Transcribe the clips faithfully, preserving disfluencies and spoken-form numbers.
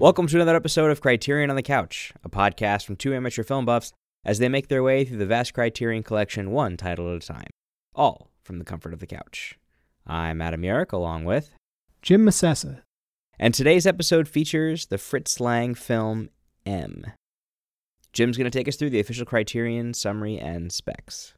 Welcome to another episode of Criterion on the Couch, a podcast from two amateur film buffs as they make their way through the vast Criterion Collection one title at a time, all from the comfort of the couch. I'm Adam Yurick, along with Jim Massessa. And today's episode features the Fritz Lang film M. Jim's going to take us through the official Criterion summary and specs.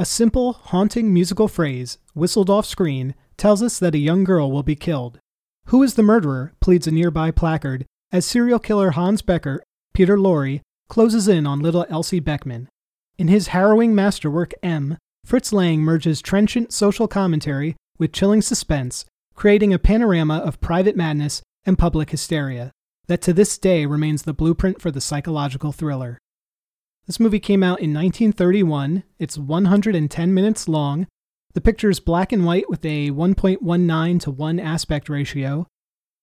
A simple, haunting musical phrase, whistled off screen, tells us that a young girl will be killed. Who is the murderer, pleads a nearby placard, as serial killer Hans Beckert, Peter Lorre, closes in on little Elsie Beckman. In his harrowing masterwork, M, Fritz Lang merges trenchant social commentary with chilling suspense, creating a panorama of private madness and public hysteria that to this day remains the blueprint for the psychological thriller. This movie came out in nineteen thirty-one, it's one hundred ten minutes long, the picture is black and white with a one point one nine to one aspect ratio,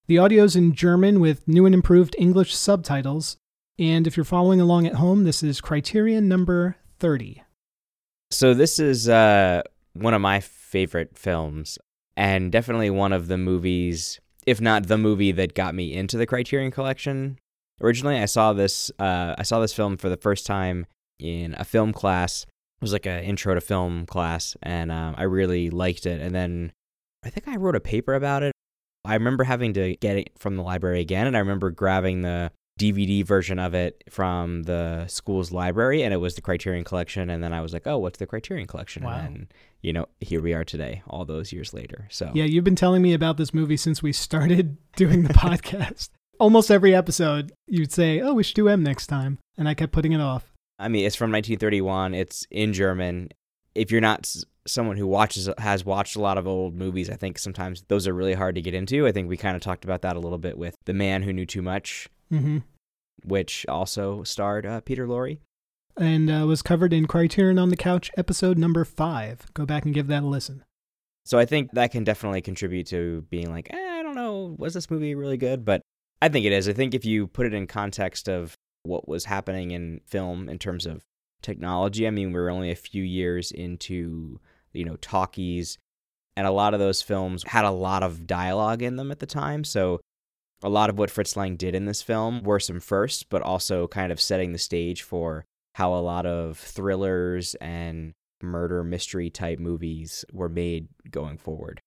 the audio's in German with new and improved English subtitles, and if you're following along at home, this is Criterion number thirty. So this is uh, one of my favorite films, and definitely one of the movies, if not the movie that got me into the Criterion Collection. Originally, I saw this uh, I saw this film for the first time in a film class. It was like an intro to film class, and um, I really liked it. And then I think I wrote a paper about it. I remember having to get it from the library again, and I remember grabbing the D V D version of it from the school's library, and it was the Criterion Collection. And then I was like, oh, what's the Criterion Collection? Wow. And then, you know, here we are today, all those years later. So yeah, you've been telling me about this movie since we started doing the podcast. Almost every episode, you'd say, oh, we should do M next time. And I kept putting it off. I mean, it's from nineteen thirty-one. It's in German. If you're not someone who watches has watched a lot of old movies, I think sometimes those are really hard to get into. I think we kind of talked about that a little bit with The Man Who Knew Too Much, mm-hmm. which also starred uh, Peter Lorre. And uh, was covered in Criterion on the Couch, episode number five. Go back and give that a listen. So I think that can definitely contribute to being like, eh, I don't know, was this movie really good? But I think it is. I think if you put it in context of what was happening in film in terms of technology, I mean, we were only a few years into, you know, talkies, and a lot of those films had a lot of dialogue in them at the time. So a lot of what Fritz Lang did in this film were some firsts, but also kind of setting the stage for how a lot of thrillers and murder mystery type movies were made going forward.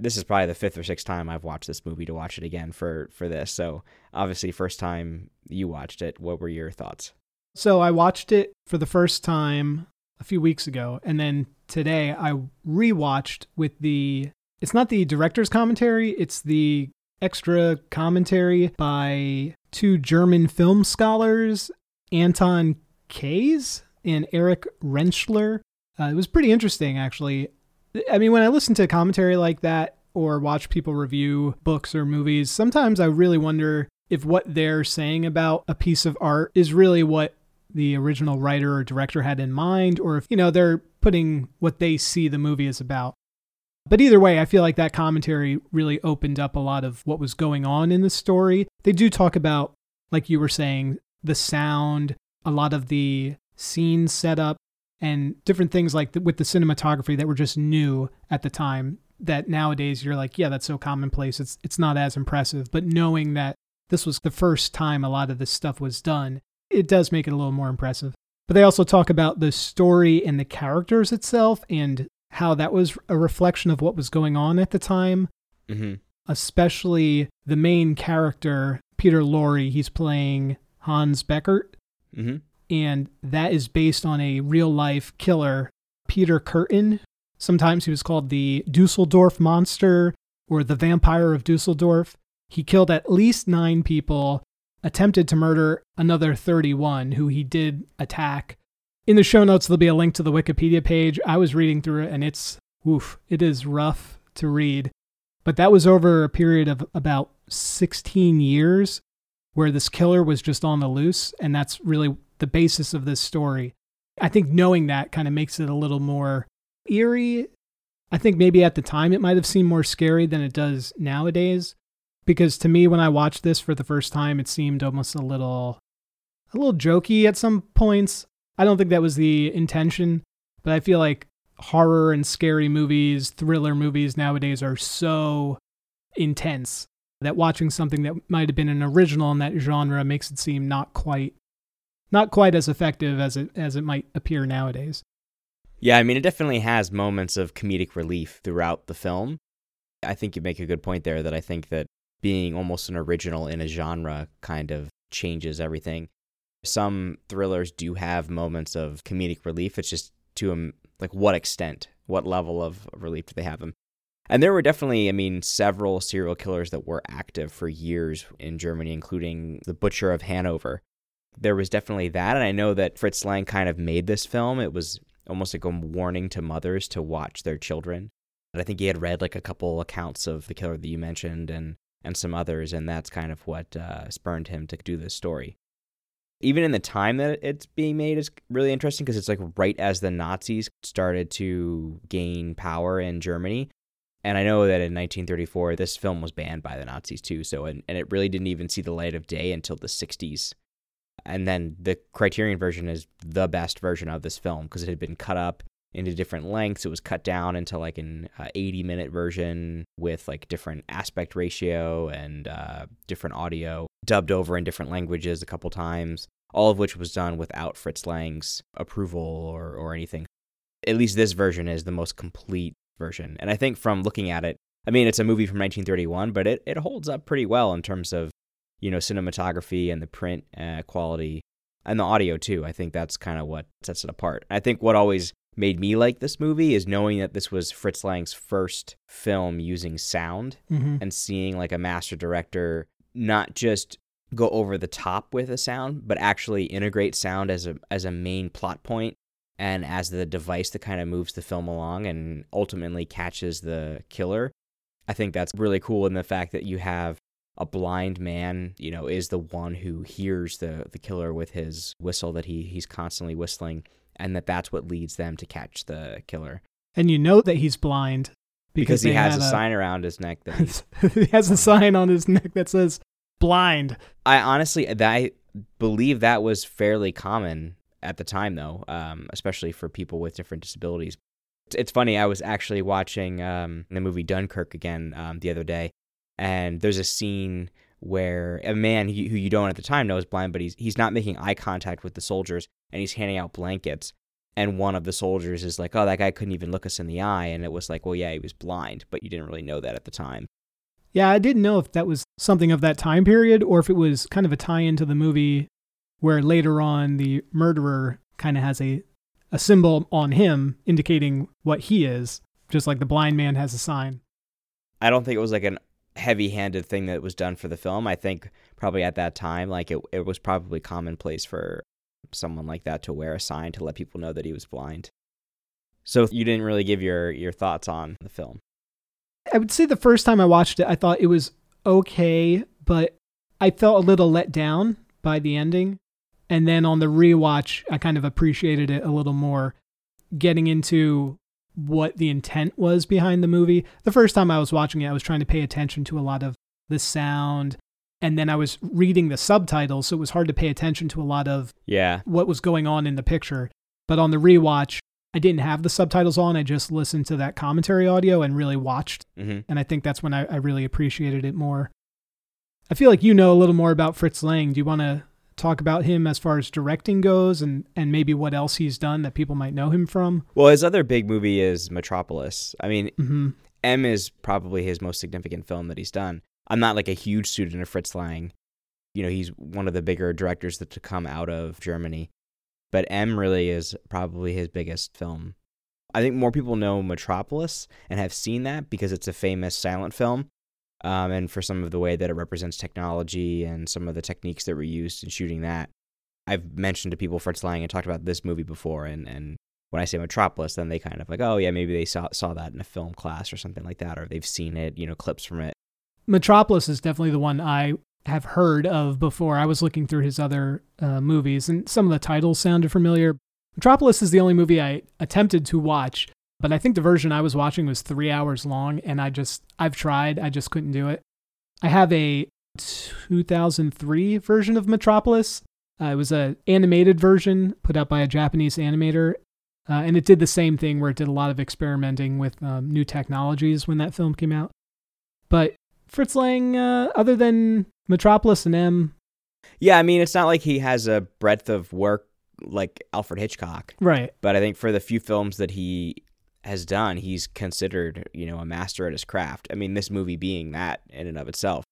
This is probably the fifth or sixth time I've watched this movie to watch it again for, for this. So obviously, first time you watched it, what were your thoughts? So I watched it for the first time a few weeks ago. And then today I rewatched with the, it's not the director's commentary, it's the extra commentary by two German film scholars, Anton Kays and Eric Rentschler. Uh, it was pretty interesting, actually. I mean, when I listen to commentary like that or watch people review books or movies, sometimes I really wonder if what they're saying about a piece of art is really what the original writer or director had in mind, or if, you know, they're putting what they see the movie is about. But either way, I feel like that commentary really opened up a lot of what was going on in the story. They do talk about, like you were saying, the sound, a lot of the scene setup, and different things like the, with the cinematography that were just new at the time that nowadays you're like, yeah, that's so commonplace. It's it's not as impressive. But knowing that this was the first time a lot of this stuff was done, it does make it a little more impressive. But they also talk about the story and the characters itself and how that was a reflection of what was going on at the time, mm-hmm. especially the main character, Peter Lorre. He's playing Hans Beckert. Mm-hmm. And that is based on a real-life killer, Peter Kürten. Sometimes he was called the Dusseldorf Monster or the Vampire of Dusseldorf. He killed at least nine people, attempted to murder another thirty-one, who he did attack. In the show notes, there'll be a link to the Wikipedia page. I was reading through it, and it's, oof, it is rough to read. But that was over a period of about sixteen years where this killer was just on the loose, and that's really the basis of this story. I think knowing that kind of makes it a little more eerie. I think maybe at the time it might have seemed more scary than it does nowadays, because to me, when I watched this for the first time, it seemed almost a little, a little jokey at some points. I don't think that was the intention, but I feel like horror and scary movies, thriller movies nowadays are so intense that watching something that might have been an original in that genre makes it seem not quite not quite as effective as it as it might appear nowadays. Yeah, I mean, it definitely has moments of comedic relief throughout the film. I think you make a good point there that I think that being almost an original in a genre kind of changes everything. Some thrillers do have moments of comedic relief. It's just to um, like what extent, what level of relief do they have them? And there were definitely, I mean, several serial killers that were active for years in Germany, including the Butcher of Hanover. There was definitely that, and I know that Fritz Lang kind of made this film. It was almost like a warning to mothers to watch their children. And I think he had read like a couple accounts of the killer that you mentioned and, and some others, and that's kind of what uh, spurred him to do this story. Even in the time that it's being made is really interesting because it's like right as the Nazis started to gain power in Germany. And I know that in nineteen thirty-four, this film was banned by the Nazis too. So, and, and it really didn't even see the light of day until the sixties. And then the Criterion version is the best version of this film because it had been cut up into different lengths. It was cut down into like an eighty minute version with like different aspect ratio and uh, different audio, dubbed over in different languages a couple times, all of which was done without Fritz Lang's approval or, or anything. At least this version is the most complete version. And I think from looking at it, I mean, it's a movie from nineteen thirty-one, but it, it holds up pretty well in terms of, you know, cinematography and the print uh, quality and the audio too. I think that's kind of what sets it apart. I think what always made me like this movie is knowing that this was Fritz Lang's first film using sound mm-hmm. and seeing like a master director not just go over the top with a sound, but actually integrate sound as a as a main plot point and as the device that kind of moves the film along and ultimately catches the killer. I think that's really cool in the fact that you have a blind man, you know, is the one who hears the, the killer with his whistle that he he's constantly whistling, and that that's what leads them to catch the killer. And you know that he's blind because, because he has a, a sign around his neck. That he's, he has a sign on his neck that says blind. I honestly, I believe that was fairly common at the time, though, um, especially for people with different disabilities. It's funny. I was actually watching um, the movie Dunkirk again um, the other day. And there's a scene where a man who you don't at the time know is blind, but he's he's not making eye contact with the soldiers, and he's handing out blankets. And one of the soldiers is like, oh, that guy couldn't even look us in the eye. And it was like, well, yeah, he was blind, but you didn't really know that at the time. Yeah, I didn't know if that was something of that time period or if it was kind of a tie-in to the movie where later on the murderer kind of has a, a symbol on him indicating what he is, just like the blind man has a sign. I don't think it was like an heavy-handed thing that was done for the film. I think probably at that time, like it, it was probably commonplace for someone like that to wear a sign to let people know that he was blind. So you didn't really give your your thoughts on the film. I would say the first time I watched it, I thought it was okay, but I felt a little let down by the ending. And then on the rewatch, I kind of appreciated it a little more, getting into what the intent was behind the movie. The first time I was watching it, I was trying to pay attention to a lot of the sound, and then I was reading the subtitles, so it was hard to pay attention to a lot of yeah. what was going on in the picture. But on the rewatch, I didn't have the subtitles on. I just listened to that commentary audio and really watched. Mm-hmm. And I think that's when I, I really appreciated it more. I feel like you know a little more about Fritz Lang. Do you want to talk about him as far as directing goes and, and maybe what else he's done that people might know him from? Well, his other big movie is Metropolis. I mean, mm-hmm. M is probably his most significant film that he's done. I'm not like a huge student of Fritz Lang. You know, he's one of the bigger directors that to come out of Germany. But M really is probably his biggest film. I think more people know Metropolis and have seen that because it's a famous silent film. Um, and for some of the way that it represents technology and some of the techniques that were used in shooting that. I've mentioned to people Fritz Lang and talked about this movie before, and, and when I say Metropolis, then they kind of like, oh yeah, maybe they saw saw that in a film class or something like that, or they've seen it, you know, clips from it. Metropolis is definitely the one I have heard of before. I was looking through his other uh, movies, and some of the titles sounded familiar. Metropolis is the only movie I attempted to watch, but I think the version I was watching was three hours long, and I just, I've tried, I just couldn't do it. I have a two thousand three version of Metropolis. Uh, it was an animated version put out by a Japanese animator, uh, and it did the same thing where it did a lot of experimenting with um, new technologies when that film came out. But Fritz Lang, uh, other than Metropolis and M? Yeah, I mean, it's not like he has a breadth of work like Alfred Hitchcock. Right. But I think for the few films that he has done, he's considered, you know, a master at his craft. I mean, this movie being that in and of itself.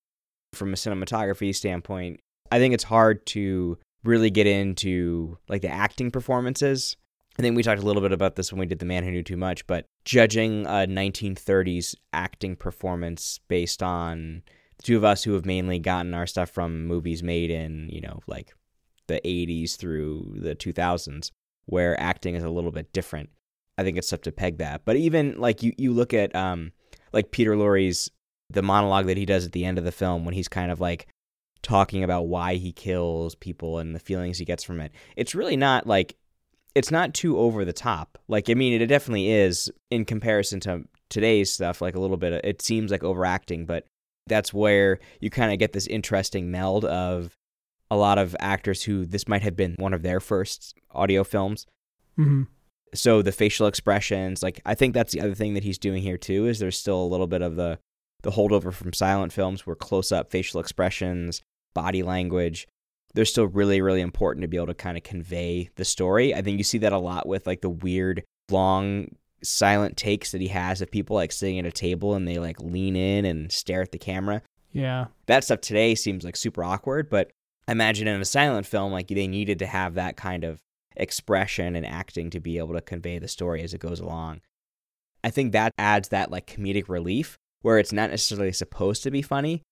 From a cinematography standpoint, I think it's hard to really get into like the acting performances. I think we talked a little bit about this when we did The Man Who Knew Too Much, but judging a nineteen thirties acting performance based on the two of us who have mainly gotten our stuff from movies made in, you know, like the eighties through the two thousands, where acting is a little bit different. I think it's tough to peg that. But even like you, you look at um, like Peter Lorre's, the monologue that he does at the end of the film when he's kind of like talking about why he kills people and the feelings he gets from it. It's really not like, it's not too over the top. Like, I mean, it definitely is in comparison to today's stuff, like a little bit, of, it seems like overacting, but that's where you kind of get this interesting meld of a lot of actors who this might have been one of their first audio films. Mm-hmm. So the facial expressions, like, I think that's the other thing that he's doing here too, is there's still a little bit of the, the holdover from silent films where close-up facial expressions, body language, they're still really, really important to be able to kind of convey the story. I think you see that a lot with like the weird, long, silent takes that he has of people like sitting at a table and they like lean in and stare at the camera. Yeah. That stuff today seems like super awkward, but I imagine in a silent film, like they needed to have that kind of expression and acting to be able to convey the story as it goes along. I think that adds that like comedic relief, where it's not necessarily supposed to be funny.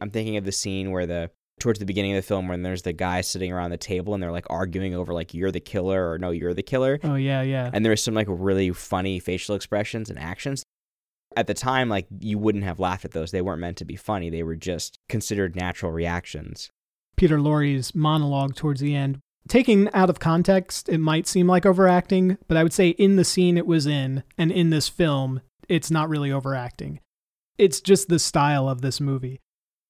I'm thinking of the scene where the, towards the beginning of the film when there's the guy sitting around the table and they're like arguing over like, you're the killer or no, you're the killer. Oh yeah, yeah. And there's some like really funny facial expressions and actions. At the time, like you wouldn't have laughed at those. They weren't meant to be funny. They were just considered natural reactions. Peter Lorre's monologue towards the end, taken out of context, it might seem like overacting, but I would say in the scene it was in and in this film, it's not really overacting. It's just the style of this movie.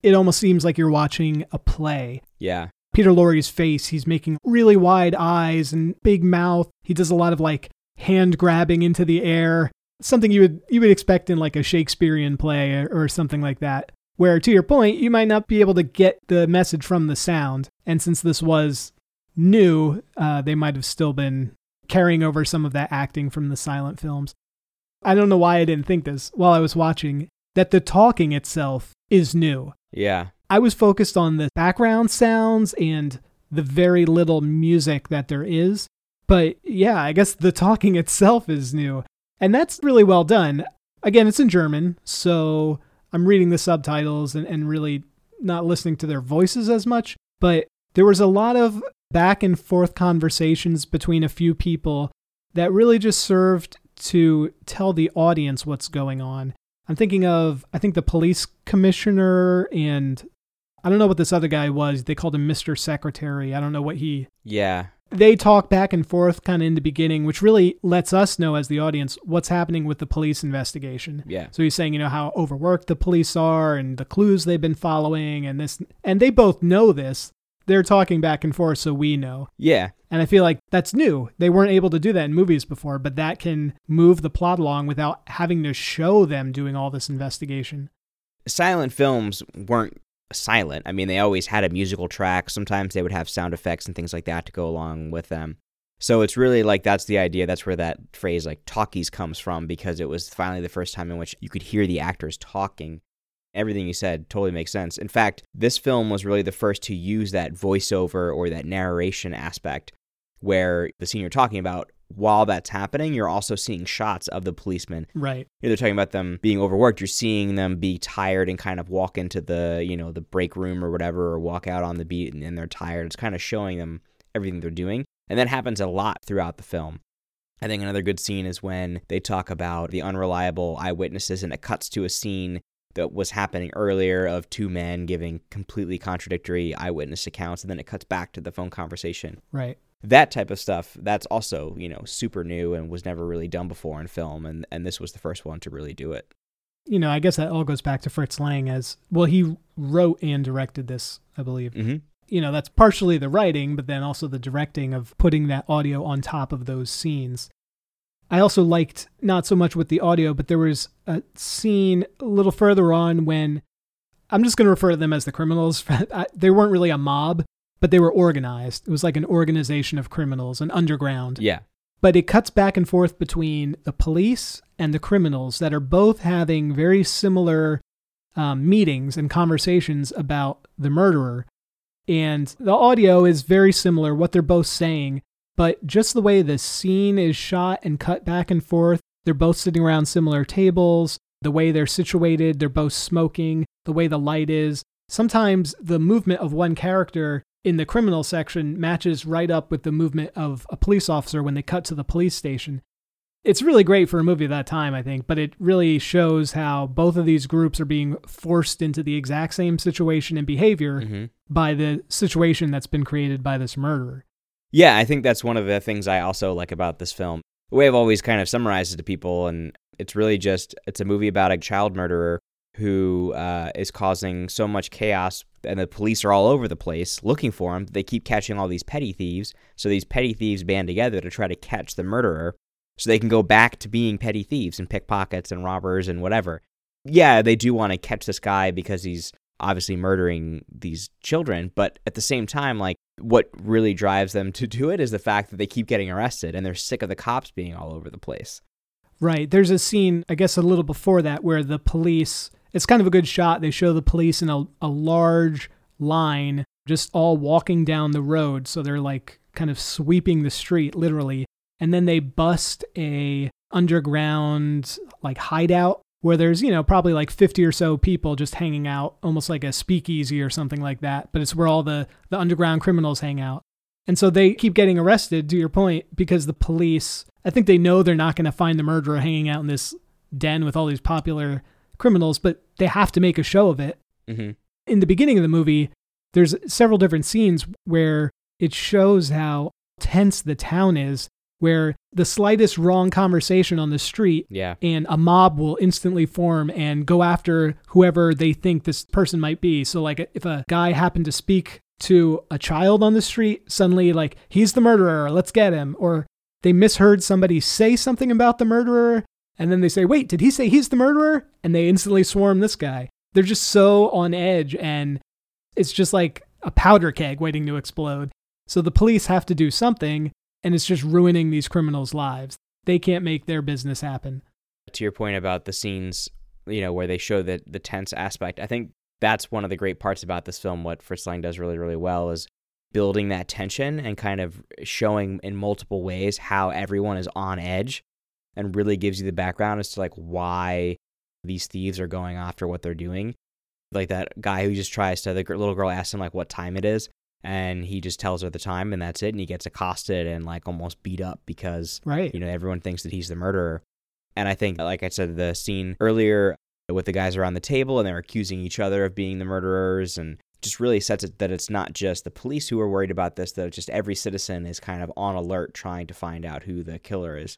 It almost seems like you're watching a play. Yeah. Peter Lorre's face, he's making really wide eyes and big mouth. He does a lot of like hand grabbing into the air, something you would you would expect in like a Shakespearean play or, or something like that, where to your point, you might not be able to get the message from the sound. And since this was new, uh, they might have still been carrying over some of that acting from the silent films. I don't know why I didn't think this while I was watching, that the talking itself is new. Yeah. I was focused on the background sounds and the very little music that there is. But yeah, I guess the talking itself is new. And that's really well done. Again, it's in German, so I'm reading the subtitles and, and really not listening to their voices as much. But there was a lot of back and forth conversations between a few people that really just served to tell the audience what's going on. I'm thinking of, I think the police commissioner and I don't know what this other guy was. They called him Mister Secretary. I don't know what he... Yeah. They talk back and forth kind of in the beginning, which really lets us know as the audience what's happening with the police investigation. Yeah. So he's saying, you know, how overworked the police are and the clues they've been following and this. And they both know this. They're talking back and forth, so we know. Yeah. And I feel like that's new. They weren't able to do that in movies before, but that can move the plot along without having to show them doing all this investigation. Silent films weren't silent. I mean, they always had a musical track. Sometimes they would have sound effects and things like that to go along with them. So it's really like that's the idea. That's where that phrase like talkies comes from, because it was finally the first time in which you could hear the actors talking. Everything you said totally makes sense. In fact, this film was really the first to use that voiceover or that narration aspect where the scene you're talking about, while that's happening, you're also seeing shots of the policemen. Right. You know, they're talking about them being overworked. You're seeing them be tired and kind of walk into the, you know, the break room or whatever, or walk out on the beat and, and they're tired. It's kind of showing them everything they're doing. And that happens a lot throughout the film. I think another good scene is when they talk about the unreliable eyewitnesses and it cuts to a scene that was happening earlier of two men giving completely contradictory eyewitness accounts, and then it cuts back to the phone conversation. Right. That type of stuff, that's also, you know, super new and was never really done before in film, and, and this was the first one to really do it. You know, I guess that all goes back to Fritz Lang as, well, he wrote and directed this, I believe. Mm-hmm. You know, that's partially the writing, but then also the directing of putting that audio on top of those scenes. I also liked, not so much with the audio, but there was a scene a little further on when I'm just going to refer to them as the criminals. They weren't really a mob, but they were organized. It was like an organization of criminals, an underground. Yeah. But it cuts back and forth between the police and the criminals that are both having very similar um, meetings and conversations about the murderer. And the audio is very similar, what they're both saying, but just the way the scene is shot and cut back and forth, they're both sitting around similar tables, the way they're situated, they're both smoking, the way the light is. Sometimes the movement of one character in the criminal section matches right up with the movement of a police officer when they cut to the police station. It's really great for a movie of that time, I think, but it really shows how both of these groups are being forced into the exact same situation and behavior mm-hmm. by the situation that's been created by this murderer. Yeah, I think that's one of the things I also like about this film. The way I've always kind of summarized it to people, and it's really just, it's a movie about a child murderer who uh, is causing so much chaos, and the police are all over the place looking for him. They keep catching all these petty thieves, so these petty thieves band together to try to catch the murderer, so they can go back to being petty thieves and pickpockets and robbers and whatever. Yeah, they do want to catch this guy because he's obviously murdering these children, but at the same time, like, what really drives them to do it is the fact that they keep getting arrested and they're sick of the cops being all over the place. Right. There's a scene, I guess a little before that, where the police, it's kind of a good shot. They show the police in a, a large line, just all walking down the road. So they're like kind of sweeping the street, literally. And then they bust a underground like hideout where there's, you know, probably like fifty or so people just hanging out, almost like a speakeasy or something like that. But it's where all the, the underground criminals hang out. And so they keep getting arrested, to your point, because the police, I think they know they're not going to find the murderer hanging out in this den with all these popular criminals, but they have to make a show of it. Mm-hmm. In the beginning of the movie, there's several different scenes where it shows how tense the town is, where the slightest wrong conversation on the street yeah. and a mob will instantly form and go after whoever they think this person might be. So like if a guy happened to speak to a child on the street, suddenly like, he's the murderer, let's get him. Or they misheard somebody say something about the murderer, and then they say, wait, did he say he's the murderer? And they instantly swarm this guy. They're just so on edge, and it's just like a powder keg waiting to explode. So the police have to do something. And it's just ruining these criminals' lives. They can't make their business happen. To your point about the scenes, you know, where they show the, the tense aspect, I think that's one of the great parts about this film. What Fritz Lang does really, really well is building that tension and kind of showing in multiple ways how everyone is on edge, and really gives you the background as to like why these thieves are going after what they're doing. Like that guy who just tries to, the little girl asks him like what time it is. And he just tells her the time, and that's it. And he gets accosted and like almost beat up because, right. you know, everyone thinks that he's the murderer. And I think, like I said, the scene earlier with the guys around the table and they're accusing each other of being the murderers, and just really sets it that it's not just the police who are worried about this, that just every citizen is kind of on alert trying to find out who the killer is.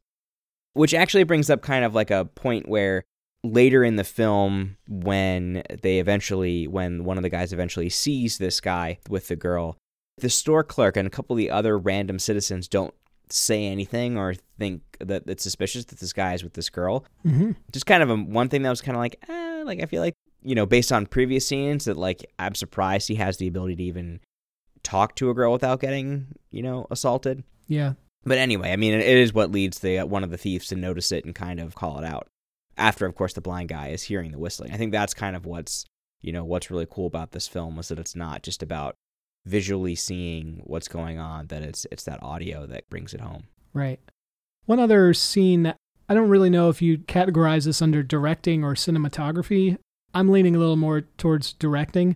Which actually brings up kind of like a point where later in the film, when they eventually, when one of the guys eventually sees this guy with the girl, the store clerk and a couple of the other random citizens don't say anything or think that it's suspicious that this guy is with this girl. Mm-hmm. Just kind of a, one thing that was kind of like, eh, like I feel like, you know, based on previous scenes, that like I'm surprised he has the ability to even talk to a girl without getting, you know, assaulted. Yeah. But anyway, I mean, it is what leads the one of the thieves to notice it and kind of call it out. After, of course, the blind guy is hearing the whistling. I think that's kind of what's, you know, what's really cool about this film is that it's not just about visually seeing what's going on, that it's it's that audio that brings it home. Right. One other scene, I don't really know if you'd categorize this under directing or cinematography. I'm leaning a little more towards directing.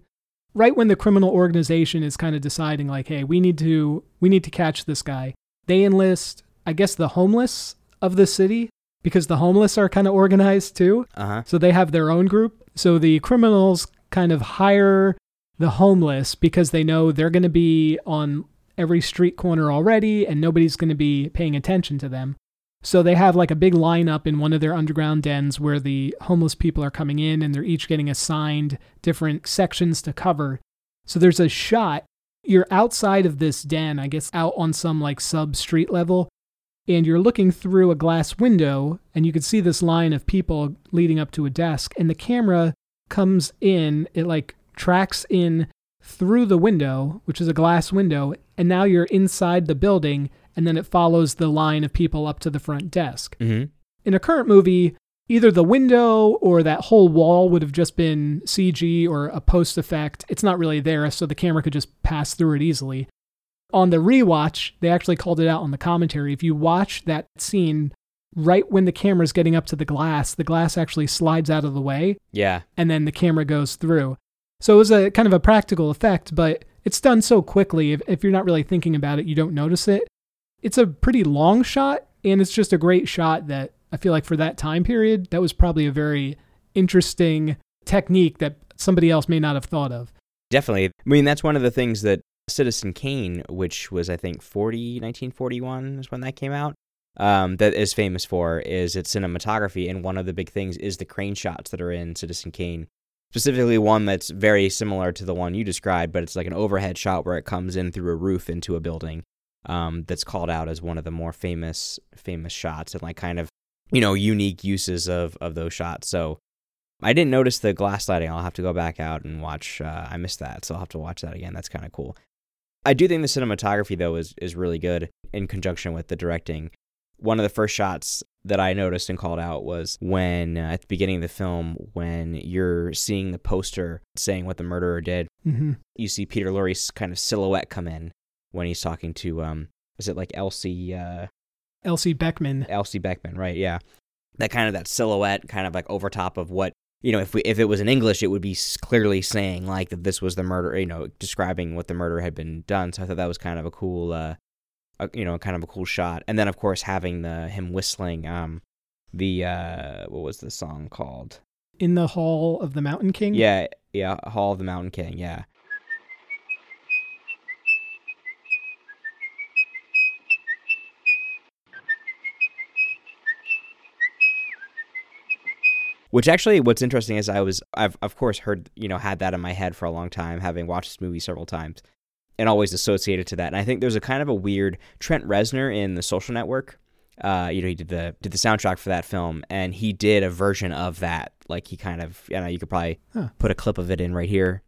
Right when the criminal organization is kind of deciding like, hey, we need to we need to catch this guy, they enlist, I guess, the homeless of the city, because the homeless are kind of organized too. Uh-huh. So they have their own group. So the criminals kind of hire the homeless because they know they're going to be on every street corner already and nobody's going to be paying attention to them. So they have like a big lineup in one of their underground dens where the homeless people are coming in, and they're each getting assigned different sections to cover. So there's a shot. You're outside of this den, I guess out on some like sub street level. And you're looking through a glass window, and you can see this line of people leading up to a desk, and the camera comes in, it like tracks in through the window, which is a glass window, and now you're inside the building, and then it follows the line of people up to the front desk. Mm-hmm. In a current movie, either the window or that whole wall would have just been C G or a post effect. It's not really there, so the camera could just pass through it easily. On the rewatch, they actually called it out on the commentary. If you watch that scene, right when the camera's getting up to the glass, the glass actually slides out of the way. Yeah. And then the camera goes through. So it was a kind of a practical effect, but it's done so quickly. If, if you're not really thinking about it, you don't notice it. It's a pretty long shot, and it's just a great shot that I feel like for that time period, that was probably a very interesting technique that somebody else may not have thought of. Definitely. I mean, that's one of the things that Citizen Kane, which was, I think, nineteen forty-one is when that came out, um, that is famous for, is its cinematography. And one of the big things is the crane shots that are in Citizen Kane, specifically one that's very similar to the one you described, but it's like an overhead shot where it comes in through a roof into a building. Um, that's called out as one of the more famous famous shots and like kind of, you know, unique uses of, of those shots. So I didn't notice the glass sliding. I'll have to go back out and watch. Uh, I missed that, so I'll have to watch that again. That's kind of cool. I do think the cinematography, though, is, is really good in conjunction with the directing. One of the first shots that I noticed and called out was when, uh, at the beginning of the film, when you're seeing the poster saying what the murderer did, mm-hmm. you see Peter Lorre's kind of silhouette come in when he's talking to, um, is it like Elsie? Uh, Elsie Beckman. Elsie Beckman, right, yeah. That kind of that silhouette kind of like over top of what, you know, if we if it was in English, it would be clearly saying like that this was the murder, you know, describing what the murder had been done. So I thought that was kind of a cool, uh, a, you know, kind of a cool shot. And then, of course, having the him whistling um, the, uh, what was the song called? In the Hall of the Mountain King? Yeah, yeah, Hall of the Mountain King, yeah. Which actually, what's interesting is I was, I've of course heard, you know, had that in my head for a long time, having watched this movie several times, and always associated to that. And I think there's a kind of a weird Trent Reznor in the Social Network. Uh, you know, he did the did the soundtrack for that film, and he did a version of that. Like he kind of, you know, you could probably huh. put a clip of it in right here.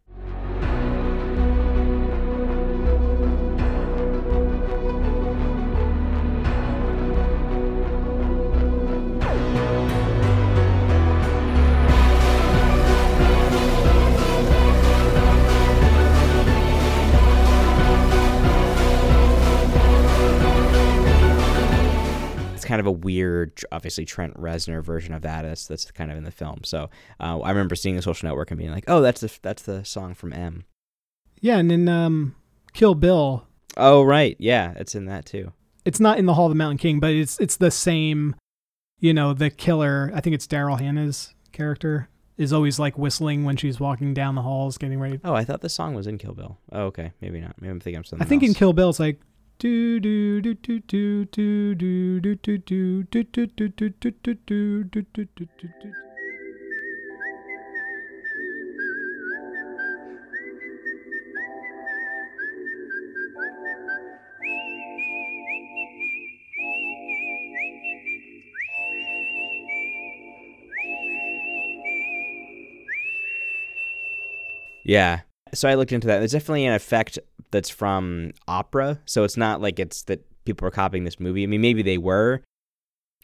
Kind of a weird, obviously Trent Reznor version of that. That's that's kind of in the film. So uh, I remember seeing the Social Network and being like, "Oh, that's the that's the song from M." Yeah, and in um, Kill Bill. Oh right, yeah, it's in that too. It's not in the Hall of the Mountain King, but it's it's the same. You know, the killer. I think it's Daryl Hannah's character is always like whistling when she's walking down the halls, getting ready. Oh, I thought the song was in Kill Bill. Oh, okay, maybe not. Maybe I'm thinking of something. I think else. In Kill Bill, it's like. Do do do do do do do do do do do do do do do do do. Yeah. So I looked into that. There's definitely an effect that's from opera. So it's not like it's that people are copying this movie. I mean, maybe they were,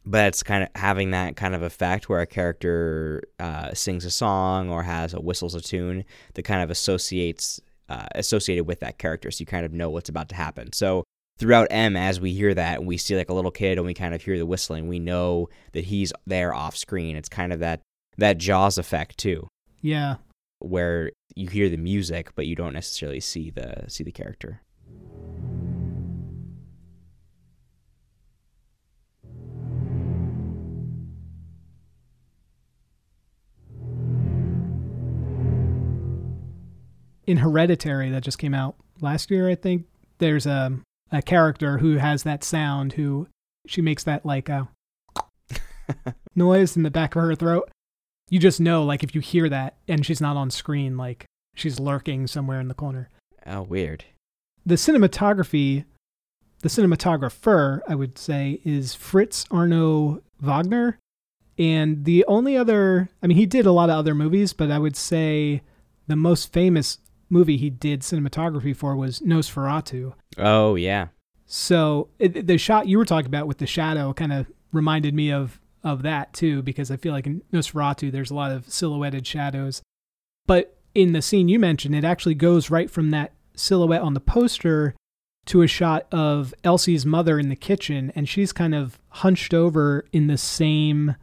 but it's kind of having that kind of effect where a character uh, sings a song or has a whistles a tune that kind of associates uh, associated with that character. So you kind of know what's about to happen. So throughout M, as we hear that and we see like a little kid and we kind of hear the whistling, we know that he's there off screen. It's kind of that, that Jaws effect too. Yeah. Where you hear the music, but you don't necessarily see the see the character. In Hereditary, that just came out last year, I think, there's a, a character who has that sound, who she makes that like a noise in the back of her throat. You just know, like, if you hear that and she's not on screen, like, she's lurking somewhere in the corner. Oh, weird. The cinematography, the cinematographer, I would say, is Fritz Arno Wagner. And the only other, I mean, he did a lot of other movies, but I would say the most famous movie he did cinematography for was Nosferatu. Oh, yeah. So it, the shot you were talking about with the shadow kind of reminded me of, of that too, because I feel like in Nosferatu, there's a lot of silhouetted shadows. But in the scene you mentioned, it actually goes right from that silhouette on the poster to a shot of Elsie's mother in the kitchen, and she's kind of hunched over in the same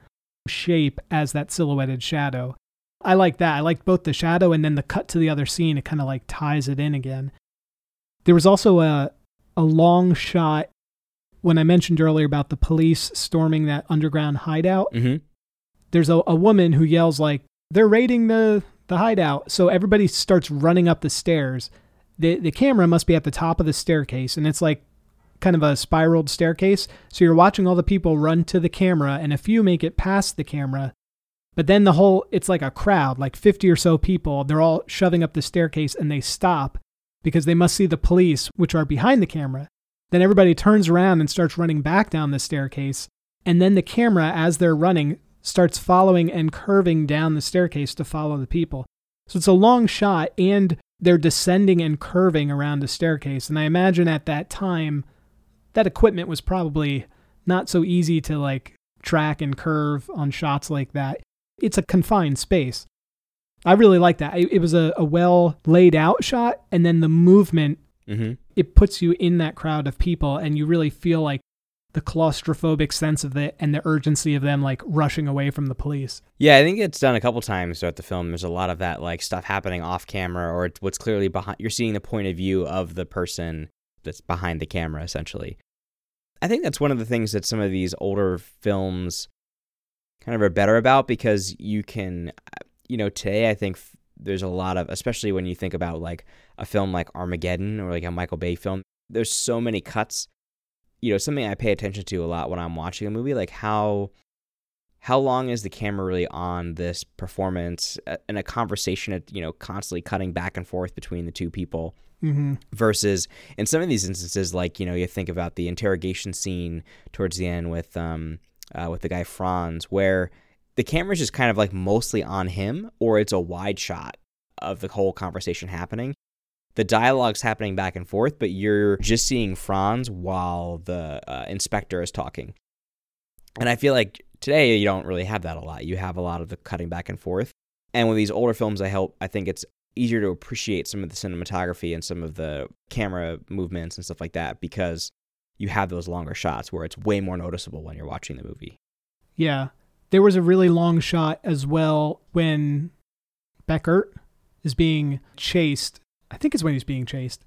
shape as that silhouetted shadow. I like that. I like both the shadow and then the cut to the other scene. It kind of like ties it in again. There was also a a long shot when I mentioned earlier about the police storming that underground hideout. Mm-hmm. There's a, a woman who yells like, they're raiding the, the hideout. So everybody starts running up the stairs. The the camera must be at the top of the staircase, and it's like kind of a spiraled staircase. So you're watching all the people run to the camera, and a few make it past the camera. But then the whole, it's like a crowd, like fifty or so people. They're all shoving up the staircase, and they stop because they must see the police, which are behind the camera. Then everybody turns around and starts running back down the staircase. And then the camera, as they're running, starts following and curving down the staircase to follow the people. So it's a long shot, and they're descending and curving around a staircase. And I imagine at that time, that equipment was probably not so easy to like track and curve on shots like that. It's a confined space. I really like that. It, it was a, a well laid out shot. And then the movement, mm-hmm. It puts you in that crowd of people, and you really feel like the claustrophobic sense of it and the urgency of them like rushing away from the police. Yeah, I think it's done a couple times throughout the film. There's a lot of that like stuff happening off camera, or what's clearly behind. You're seeing the point of view of the person that's behind the camera, essentially. I think that's one of the things that some of these older films kind of are better about, because you can, you know, today I think there's a lot of, especially when you think about like a film like Armageddon or like a Michael Bay film, there's so many cuts. You know, something I pay attention to a lot when I'm watching a movie, like how how long is the camera really on this performance and a conversation, you know, constantly cutting back and forth between the two people. Mm-hmm. Versus in some of these instances, like, you know, you think about the interrogation scene towards the end with um uh, with the guy Franz, where the camera's just kind of like mostly on him, or it's a wide shot of the whole conversation happening. The dialogue's happening back and forth, but you're just seeing Franz while the uh, inspector is talking. And I feel like today you don't really have that a lot. You have a lot of the cutting back and forth. And with these older films, I help, I think it's easier to appreciate some of the cinematography and some of the camera movements and stuff like that, because you have those longer shots where it's way more noticeable when you're watching the movie. Yeah. There was a really long shot as well when Beckert is being chased. I think it's when he's being chased.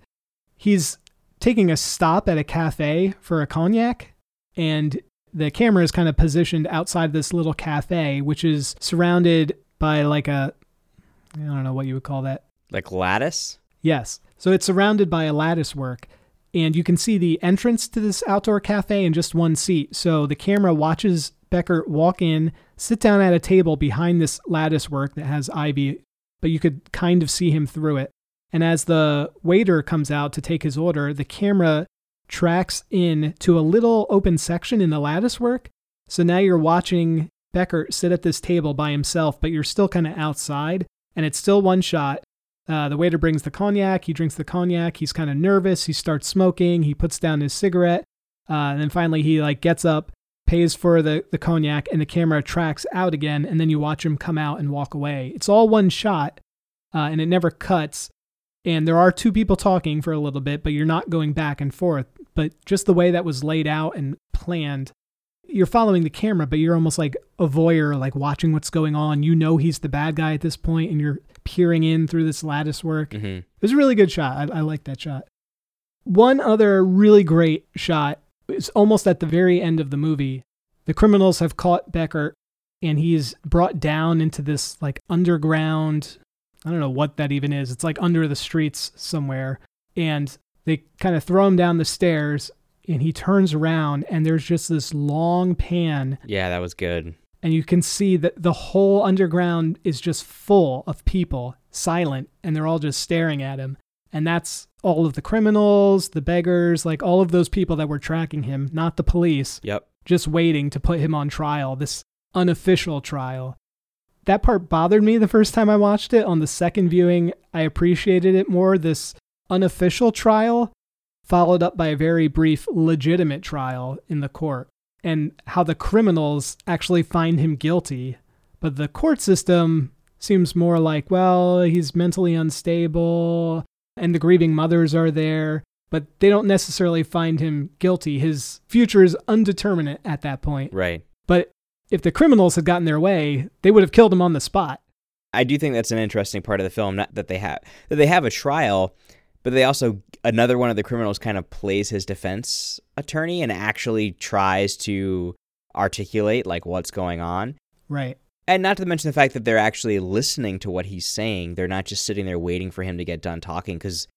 He's taking a stop at a cafe for a cognac, and the camera is kind of positioned outside this little cafe, which is surrounded by like a, I don't know what you would call that. Like lattice? Yes. So it's surrounded by a lattice work, and you can see the entrance to this outdoor cafe in just one seat. So the camera watches Beckert walk in, sit down at a table behind this lattice work that has ivy, but you could kind of see him through it. And as the waiter comes out to take his order, the camera tracks in to a little open section in the lattice work. So now you're watching Beckert sit at this table by himself, but you're still kind of outside, and it's still one shot. Uh, the waiter brings the cognac. He drinks the cognac. He's kind of nervous. He starts smoking. He puts down his cigarette. Uh, and then finally he like gets up, pays for the, the cognac, and the camera tracks out again. And then you watch him come out and walk away. It's all one shot, uh, and it never cuts. And there are two people talking for a little bit, but you're not going back and forth. But just the way that was laid out and planned, you're following the camera, but you're almost like a voyeur, like watching what's going on. You know he's the bad guy at this point, and you're peering in through this lattice work. Mm-hmm. It was a really good shot. I, I like that shot. One other really great shot is almost at the very end of the movie. The criminals have caught Beckert, and he's brought down into this like underground, I don't know what that even is. It's like under the streets somewhere. And they kind of throw him down the stairs, and he turns around, and there's just this long pan. Yeah, that was good. And you can see that the whole underground is just full of people, silent, and they're all just staring at him. And that's all of the criminals, the beggars, like all of those people that were tracking him, not the police. Yep. Just waiting to put him on trial. This unofficial trial. That part bothered me the first time I watched it. On the second viewing, I appreciated it more. This unofficial trial followed up by a very brief legitimate trial in the court, and how the criminals actually find him guilty. But the court system seems more like, well, he's mentally unstable, and the grieving mothers are there, but they don't necessarily find him guilty. His future is undeterminate at that point. Right. But if the criminals had gotten their way, they would have killed him on the spot. I do think that's an interesting part of the film, not that they have that they have a trial, but they also, another one of the criminals kind of plays his defense attorney and actually tries to articulate, like, what's going on. Right. And not to mention the fact that they're actually listening to what he's saying. They're not just sitting there waiting for him to get done talking, because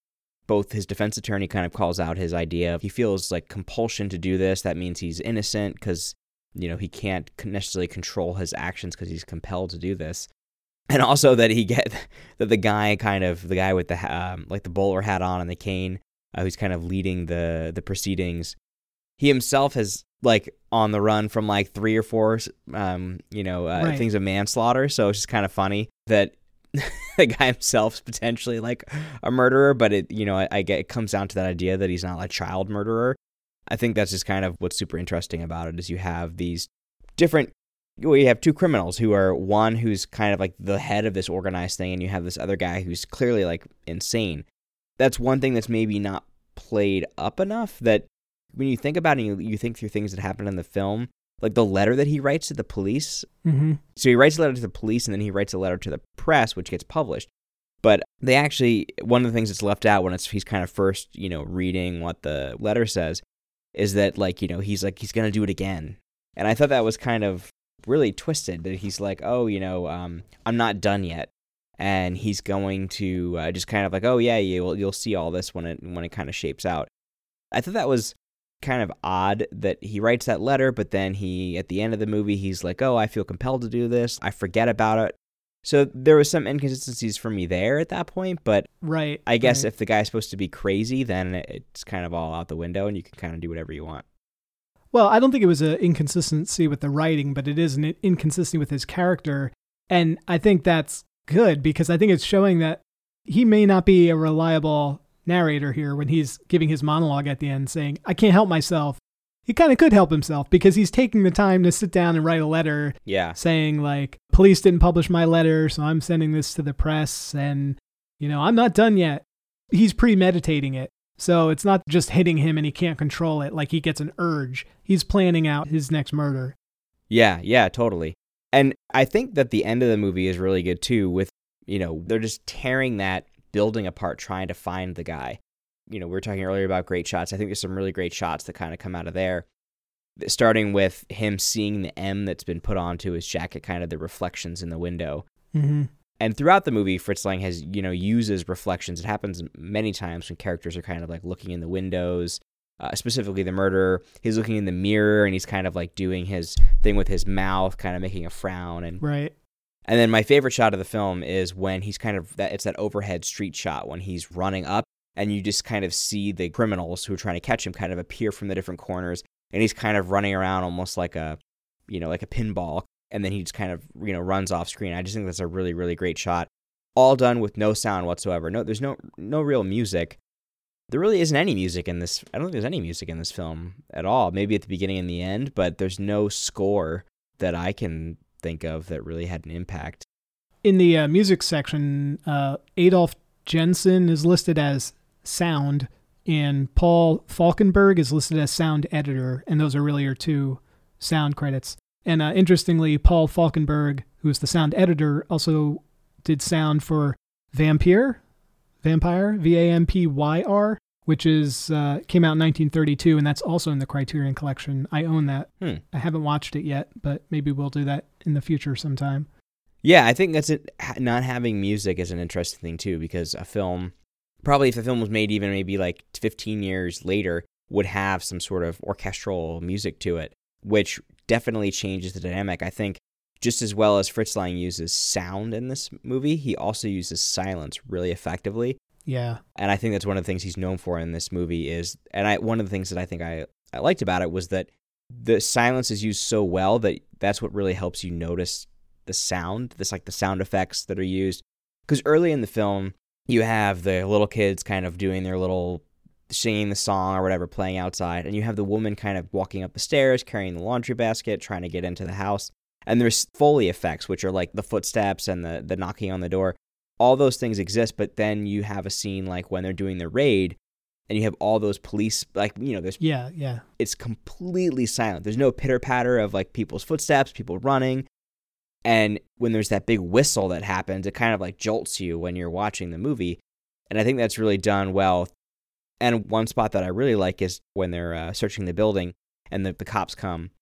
both his defense attorney kind of calls out his idea of he feels like compulsion to do this. That means he's innocent because, you know, he can't necessarily control his actions because he's compelled to do this. And also that he get that the guy kind of the guy with the um, like the bowler hat on and the cane, uh, who's kind of leading the the proceedings. He himself has, like, on the run from like three or four, um, you know, uh, right. things of manslaughter. So it's just kind of funny that the guy himself's potentially like a murderer, but it, you know, I, I get it comes down to that idea that he's not a child murderer. I think that's just kind of what's super interesting about it is you have these different. Well, you have two criminals who are one who's kind of like the head of this organized thing, and you have this other guy who's clearly like insane. That's one thing that's maybe not played up enough, that when you think about it and you, you think through things that happen in the film, like the letter that he writes to the police. Mm-hmm. So he writes a letter to the police and then he writes a letter to the press, which gets published. But they actually, one of the things that's left out when it's he's kind of first, you know, reading what the letter says is that, like, you know, he's like, he's going to do it again. And I thought that was kind of really twisted, that he's like, oh, you know, um, I'm not done yet, and he's going to uh, just kind of like, oh yeah, you'll you'll see all this when it when it kind of shapes out. I thought that was kind of odd that he writes that letter, but then he at the end of the movie he's like, oh, I feel compelled to do this. I forget about it. So there was some inconsistencies for me there at that point, but right, I guess right. If the guy's supposed to be crazy, then it's kind of all out the window, and you can kind of do whatever you want. Well, I don't think it was an inconsistency with the writing, but it is an inconsistency with his character. And I think that's good, because I think it's showing that he may not be a reliable narrator here when he's giving his monologue at the end saying, I can't help myself. He kind of could help himself, because he's taking the time to sit down and write a letter yeah. saying, like, police didn't publish my letter, so I'm sending this to the press, and, you know, I'm not done yet. He's premeditating it. So it's not just hitting him and he can't control it, like he gets an urge. He's planning out his next murder. Yeah, yeah, totally. And I think that the end of the movie is really good too, with, you know, they're just tearing that building apart, trying to find the guy. You know, we were talking earlier about great shots. I think there's some really great shots that kind of come out of there, starting with him seeing the M that's been put onto his jacket, kind of the reflections in the window. Mm-hmm. And throughout the movie, Fritz Lang has, you know, uses reflections. It happens many times when characters are kind of like looking in the windows, uh, specifically the murderer. He's looking in the mirror and he's kind of like doing his thing with his mouth, kind of making a frown. And right. And then my favorite shot of the film is when he's kind of, that it's that overhead street shot when he's running up and you just kind of see the criminals who are trying to catch him kind of appear from the different corners. And he's kind of running around almost like a, you know, like a pinball. And then he just kind of, you know, runs off screen. I just think that's a really, really great shot. All done with no sound whatsoever. No, there's no no real music. There really isn't any music in this. I don't think there's any music in this film at all. Maybe at the beginning and the end, but there's no score that I can think of that really had an impact. In the uh, music section, uh, Adolf Jensen is listed as sound, and Paul Falkenberg is listed as sound editor. And those are really your two sound credits. And uh, interestingly, Paul Falkenberg, who is the sound editor, also did sound for Vampyr, Vampire, V A M P Y R, which is uh, came out in nineteen thirty-two, and that's also in the Criterion Collection. I own that. Hmm. I haven't watched it yet, but maybe we'll do that in the future sometime. Yeah, I think that's it. Not having music is an interesting thing, too, because a film, probably if the film was made even maybe like fifteen years later, would have some sort of orchestral music to it, which definitely changes the dynamic. I think just as well as Fritz Lang uses sound in this movie, he also uses silence really effectively. Yeah. And I think that's one of the things he's known for in this movie is, and I one of the things that I think I, I liked about it was that the silence is used so well that that's what really helps you notice the sound, this like the sound effects that are used. Because early in the film, you have the little kids kind of doing their little singing the song or whatever, playing outside, and you have the woman kind of walking up the stairs, carrying the laundry basket, trying to get into the house. And there's Foley effects, which are like the footsteps and the the knocking on the door. All those things exist, but then you have a scene like when they're doing the raid, and you have all those police, like, you know, there's... Yeah, yeah. It's completely silent. There's no pitter-patter of, like, people's footsteps, people running. And when there's that big whistle that happens, it kind of, like, jolts you when you're watching the movie. And I think that's really done well. And one spot that I really like is when they're uh, searching the building and the, the cops come.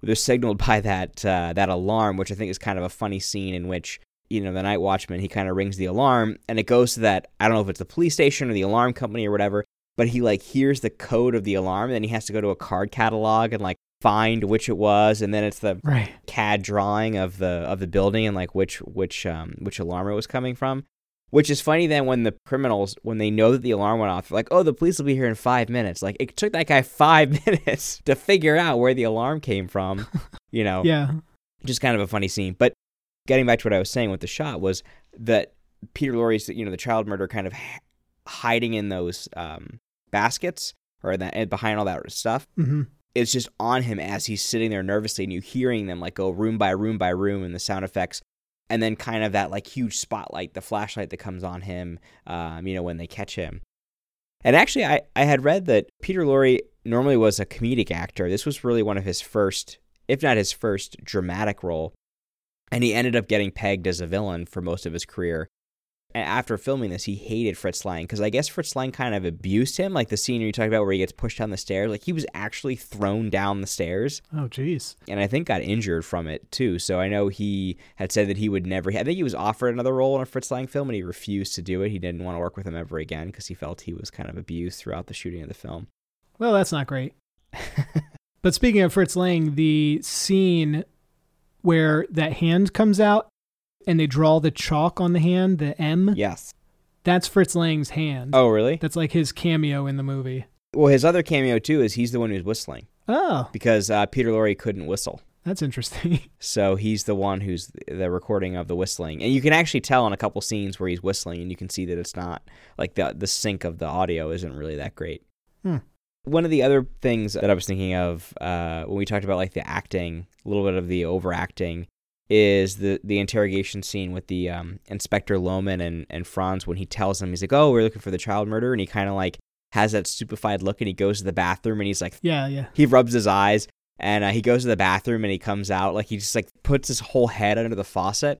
They're signaled by that uh, that alarm, which I think is kind of a funny scene in which, you know, the night watchman, he kind of rings the alarm, and it goes to that, I don't know if it's the police station or the alarm company or whatever, but he, like, hears the code of the alarm, and then he has to go to a card catalog and, like, find which it was, and then it's the right C A D drawing of the of the building and, like, which which um, which alarm it was coming from. Which is funny then when the criminals, when they know that the alarm went off, they're like, oh, the police will be here in five minutes. Like, it took that guy five minutes to figure out where the alarm came from, you know. Yeah. Just kind of a funny scene. But getting back to what I was saying with the shot was that Peter Lorre's, you know, the child murderer kind of h- hiding in those um, baskets or in that, behind all that stuff. Mm-hmm. It's just on him as he's sitting there nervously, and you hearing them, like, go room by room by room, and the sound effects. And then kind of that, like, huge spotlight, the flashlight that comes on him, um, you know, when they catch him. And actually, I, I had read that Peter Lorre normally was a comedic actor. This was really one of his first, if not his first, dramatic role. And he ended up getting pegged as a villain for most of his career. And after filming this, he hated Fritz Lang, because I guess Fritz Lang kind of abused him, like the scene you talked about where he gets pushed down the stairs. Like, he was actually thrown down the stairs. Oh, geez. And I think got injured from it, too. So I know he had said that he would never... I think he was offered another role in a Fritz Lang film, and he refused to do it. He didn't want to work with him ever again, because he felt he was kind of abused throughout the shooting of the film. Well, that's not great. But speaking of Fritz Lang, the scene where that hand comes out, and they draw the chalk on the hand, the M. Yes. That's Fritz Lang's hand. Oh, really? That's like his cameo in the movie. Well, his other cameo, too, is he's the one who's whistling. Oh. Because uh, Peter Lorre couldn't whistle. That's interesting. So he's the one who's the recording of the whistling. And you can actually tell in a couple scenes where he's whistling, and you can see that it's not, like, the the sync of the audio isn't really that great. Hmm. One of the other things that I was thinking of uh, when we talked about, like, the acting, a little bit of the overacting, is the, the interrogation scene with the um, Inspector Lohmann and, and Franz, when he tells him, he's like, oh, we're looking for the child murderer, and he kind of, like, has that stupefied look, and he goes to the bathroom, and he's like, yeah, yeah. He rubs his eyes, and uh, he goes to the bathroom, and he comes out, like, he just, like, puts his whole head under the faucet,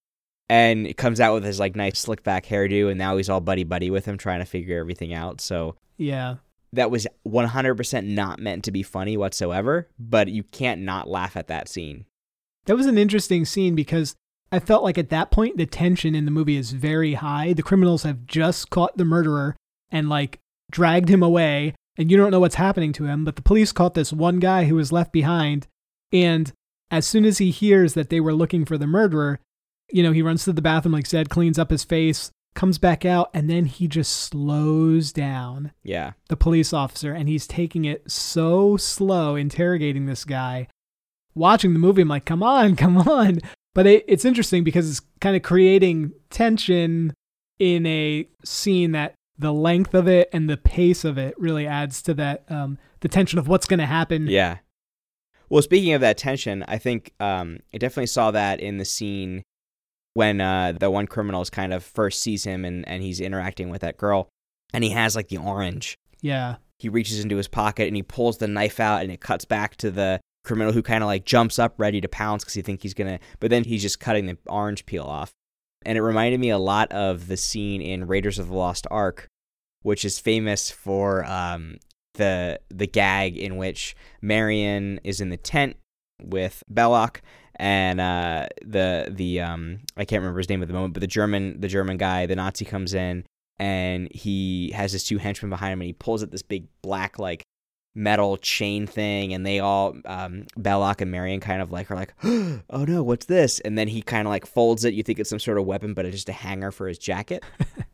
and it comes out with his, like, nice slick back hairdo, and now he's all buddy-buddy with him, trying to figure everything out, so. Yeah. That was one hundred percent not meant to be funny whatsoever, but you can't not laugh at that scene. That was an interesting scene, because I felt like at that point, the tension in the movie is very high. The criminals have just caught the murderer and, like, dragged him away, and you don't know what's happening to him. But the police caught this one guy who was left behind. And as soon as he hears that they were looking for the murderer, you know, he runs to the bathroom, like said, cleans up his face, comes back out, and then he just slows down. Yeah. The police officer, and he's taking it so slow, interrogating this guy. Watching the movie, I'm like, come on, come on. But it, it's interesting, because it's kind of creating tension in a scene that the length of it and the pace of it really adds to that, um, the tension of what's going to happen. Yeah. Well, speaking of that tension, I think um, I definitely saw that in the scene when uh, the one criminal is kind of first sees him, and, and he's interacting with that girl, and he has, like, the orange. Yeah. He reaches into his pocket and he pulls the knife out, and it cuts back to the criminal who kind of, like, jumps up ready to pounce because he thinks he's gonna, but then he's just cutting the orange peel off. And it reminded me a lot of the scene in Raiders of the Lost Ark, which is famous for um, the the gag in which Marion is in the tent with Belloc and uh, the the um, I can't remember his name at the moment, but the German the German guy, the Nazi, comes in, and he has his two henchmen behind him, and he pulls at this big black, like, metal chain thing, and they all um Belloc and Marion kind of, like, are like, oh no, what's this? And then he kind of, like, folds it. You think it's some sort of weapon, but it's just a hanger for his jacket.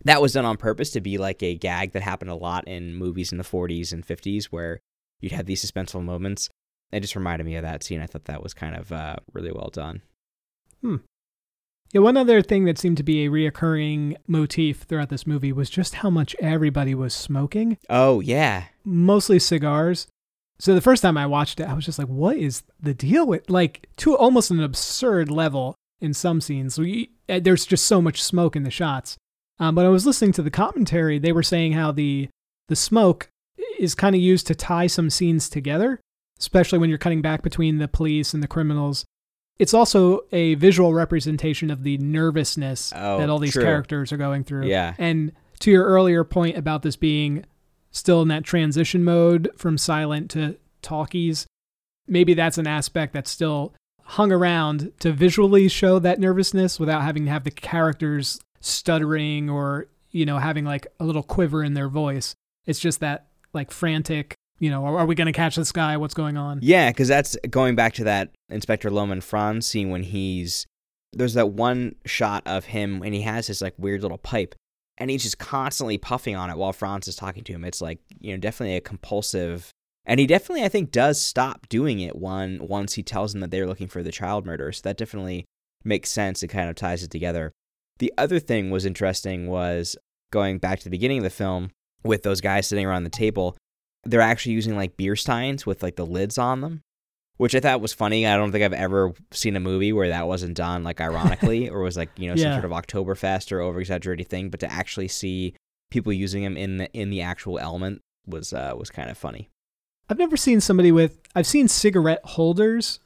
That was done on purpose to be, like, a gag that happened a lot in movies in the forties and fifties, where you'd have these suspenseful moments. it just reminded me of that scene. I thought that was kind of uh, really well done. Hmm. Yeah, one other thing that seemed to be a reoccurring motif throughout this movie was just how much everybody was smoking. Oh, yeah. Mostly cigars. So the first time I watched it, I was just like, what is the deal with, like, to almost an absurd level in some scenes. We, there's just so much smoke in the shots. Um, but I was listening to the commentary. They were saying how the the smoke is kind of used to tie some scenes together, especially when you're cutting back between the police and the criminals. It's also a visual representation of the nervousness oh, that all these true. characters are going through. Yeah. And to your earlier point about this being still in that transition mode from silent to talkies, maybe that's an aspect that's still hung around to visually show that nervousness without having to have the characters stuttering or, you know, having like a little quiver in their voice. It's just that like frantic, you know, are we going to catch this guy? What's going on? Yeah, because that's going back to that Inspector Lohmann Franz scene when he's, there's that one shot of him and he has his like weird little pipe and he's just constantly puffing on it while Franz is talking to him. It's like, you know, definitely a compulsive, and he definitely, I think, does stop doing it one, once he tells them that they're looking for the child murderer. So that definitely makes sense. It kind of ties it together. The other thing was interesting was going back to the beginning of the film with those guys sitting around the table, they're actually using like beer steins with like the lids on them, which I thought was funny. I don't think I've ever seen a movie where that wasn't done like ironically or was like, you know, some yeah. sort of Oktoberfest or over-exaggerated thing, but to actually see people using them in the, in the actual element was, uh, was kind of funny. I've never seen somebody with, I've seen cigarette holders.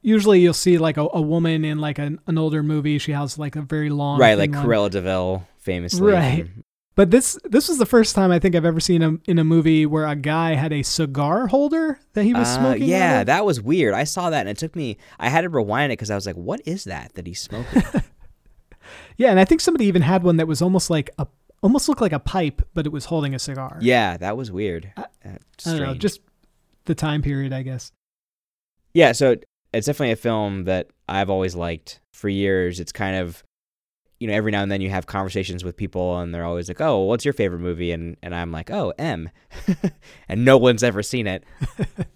Usually you'll see like a, a woman in like an, an older movie. She has like a very long. Right. Like Cruella de Vil famously. Right. From, But this this was the first time I think I've ever seen a, in a movie where a guy had a cigar holder that he was uh, smoking. Yeah, that was weird. I saw that and it took me, I had to rewind it because I was like, what is that that he's smoking? Yeah, and I think somebody even had one that was almost like a, almost looked like a pipe, but it was holding a cigar. Yeah, that was weird. I, I don't know, just the time period, I guess. Yeah, so it's definitely a film that I've always liked for years. It's kind of, you know, every now and then you have conversations with people and they're always like, oh, what's your favorite movie? And and I'm like, oh, M. And no one's ever seen it.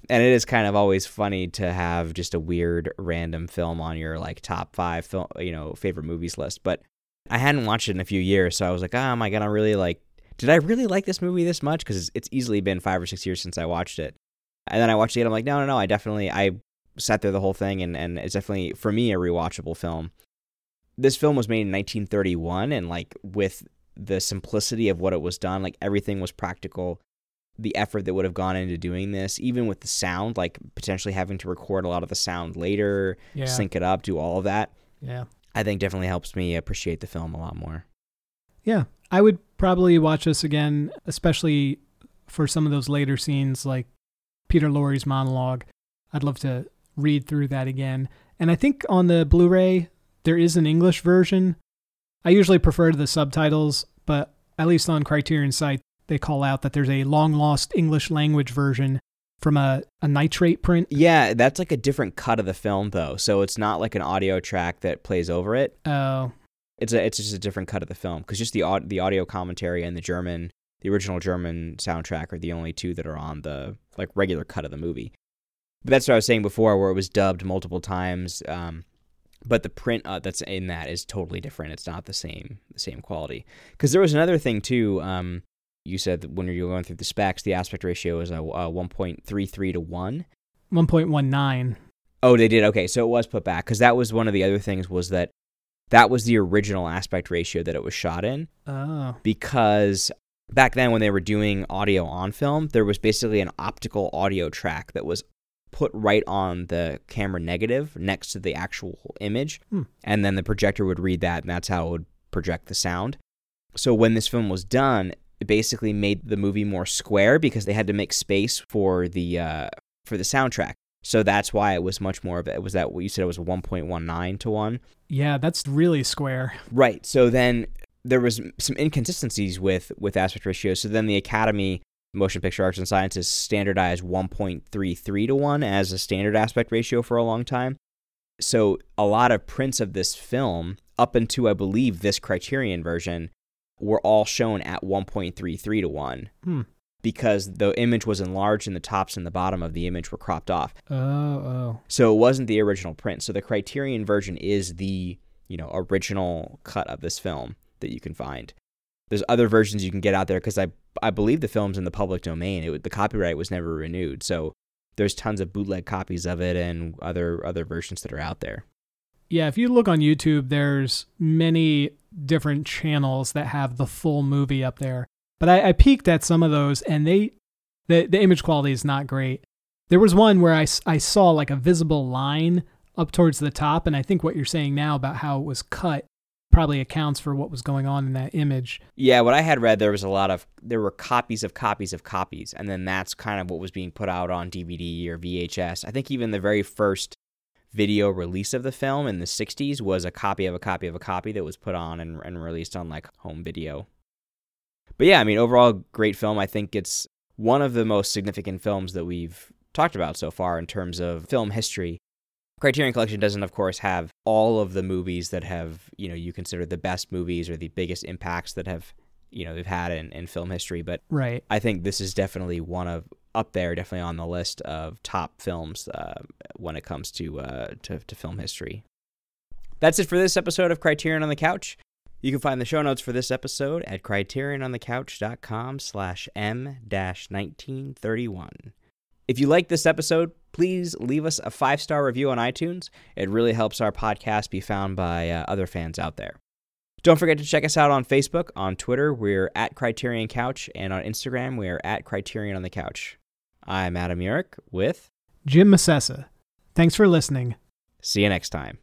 And it is kind of always funny to have just a weird random film on your like top five film, you know, favorite movies list. But I hadn't watched it in a few years. So I was like, oh my God, I really like, did I really like this movie this much? Because it's easily been five or six years since I watched it. And then I watched it and I'm like, no, no, no, I definitely, I sat there the whole thing. And, and it's definitely, for me, a rewatchable film. This film was made in nineteen thirty-one, and like with the simplicity of what it was done, like everything was practical. The effort that would have gone into doing this, even with the sound, like potentially having to record a lot of the sound later, yeah. sync it up, do all of that. Yeah. I think definitely helps me appreciate the film a lot more. Yeah. I would probably watch this again, especially for some of those later scenes, like Peter Lorre's monologue. I'd love to read through that again. And I think on the Blu-ray, there is an English version. I usually prefer the subtitles, but at least on Criterion site, they call out that there's a long-lost English language version from a, a nitrate print. Yeah, that's like a different cut of the film, though. So it's not like an audio track that plays over it. Oh. It's a, it's just a different cut of the film, because just the, au- the audio commentary and the German, the original German soundtrack are the only two that are on the like regular cut of the movie. But that's what I was saying before, where it was dubbed multiple times. Um, But the print uh, that's in that is totally different. It's not the same the same quality. Because there was another thing, too. Um, you said that when you were going through the specs, the aspect ratio is a, a one point three three to one. one point one nine. Oh, they did. Okay, so it was put back. Because that was one of the other things was that that was the original aspect ratio that it was shot in. Oh. Because back then when they were doing audio on film, there was basically an optical audio track that was put right on the camera negative next to the actual image. Hmm. And then the projector would read that, and that's how it would project the sound. So when this film was done, it basically made the movie more square because they had to make space for the uh, for the soundtrack. So that's why it was much more of it. Was that what you said? It was one point one nine to one. Yeah, that's really square. Right. So then there was some inconsistencies with, with aspect ratio. So then the Academy Motion Picture Arts and Sciences standardized one point three three to one as a standard aspect ratio for a long time. So a lot of prints of this film, up into, I believe, this Criterion version, were all shown at one point three three to one. Hmm. because the image was enlarged and the tops and the bottom of the image were cropped off. Oh, oh. So it wasn't the original print. So the Criterion version is the, you know, original cut of this film that you can find. There's other versions you can get out there because I I believe the film's in the public domain. It, the copyright was never renewed. So there's tons of bootleg copies of it and other other versions that are out there. Yeah, if you look on YouTube, there's many different channels that have the full movie up there. But I, I peeked at some of those, and they the, the image quality is not great. There was one where I, I saw like a visible line up towards the top, and I think what you're saying now about how it was cut probably accounts for what was going on in that image. Yeah, what I had read, there was a lot of, there were copies of copies of copies, and then that's kind of what was being put out on D V D or V H S. I think even the very first video release of the film in the sixties was a copy of a copy of a copy that was put on and, and released on like home video. But yeah, I mean, overall, great film. I think it's one of the most significant films that we've talked about so far in terms of film history. Criterion Collection doesn't, of course, have all of the movies that have, you know, you consider the best movies or the biggest impacts that have, you know, they've had in, in film history. But right. I think this is definitely one of, up there, definitely on the list of top films uh, when it comes to, uh, to to film history. That's it for this episode of Criterion on the Couch. You can find the show notes for this episode at criteriononthecouch.com slash m-1931. If you like this episode, please leave us a five-star review on iTunes. It really helps our podcast be found by uh, other fans out there. Don't forget to check us out on Facebook, on Twitter, we're at Criterion Couch, and on Instagram, we're at Criterion on the Couch. I'm Adam Urich with Jim Masessa. Thanks for listening. See you next time.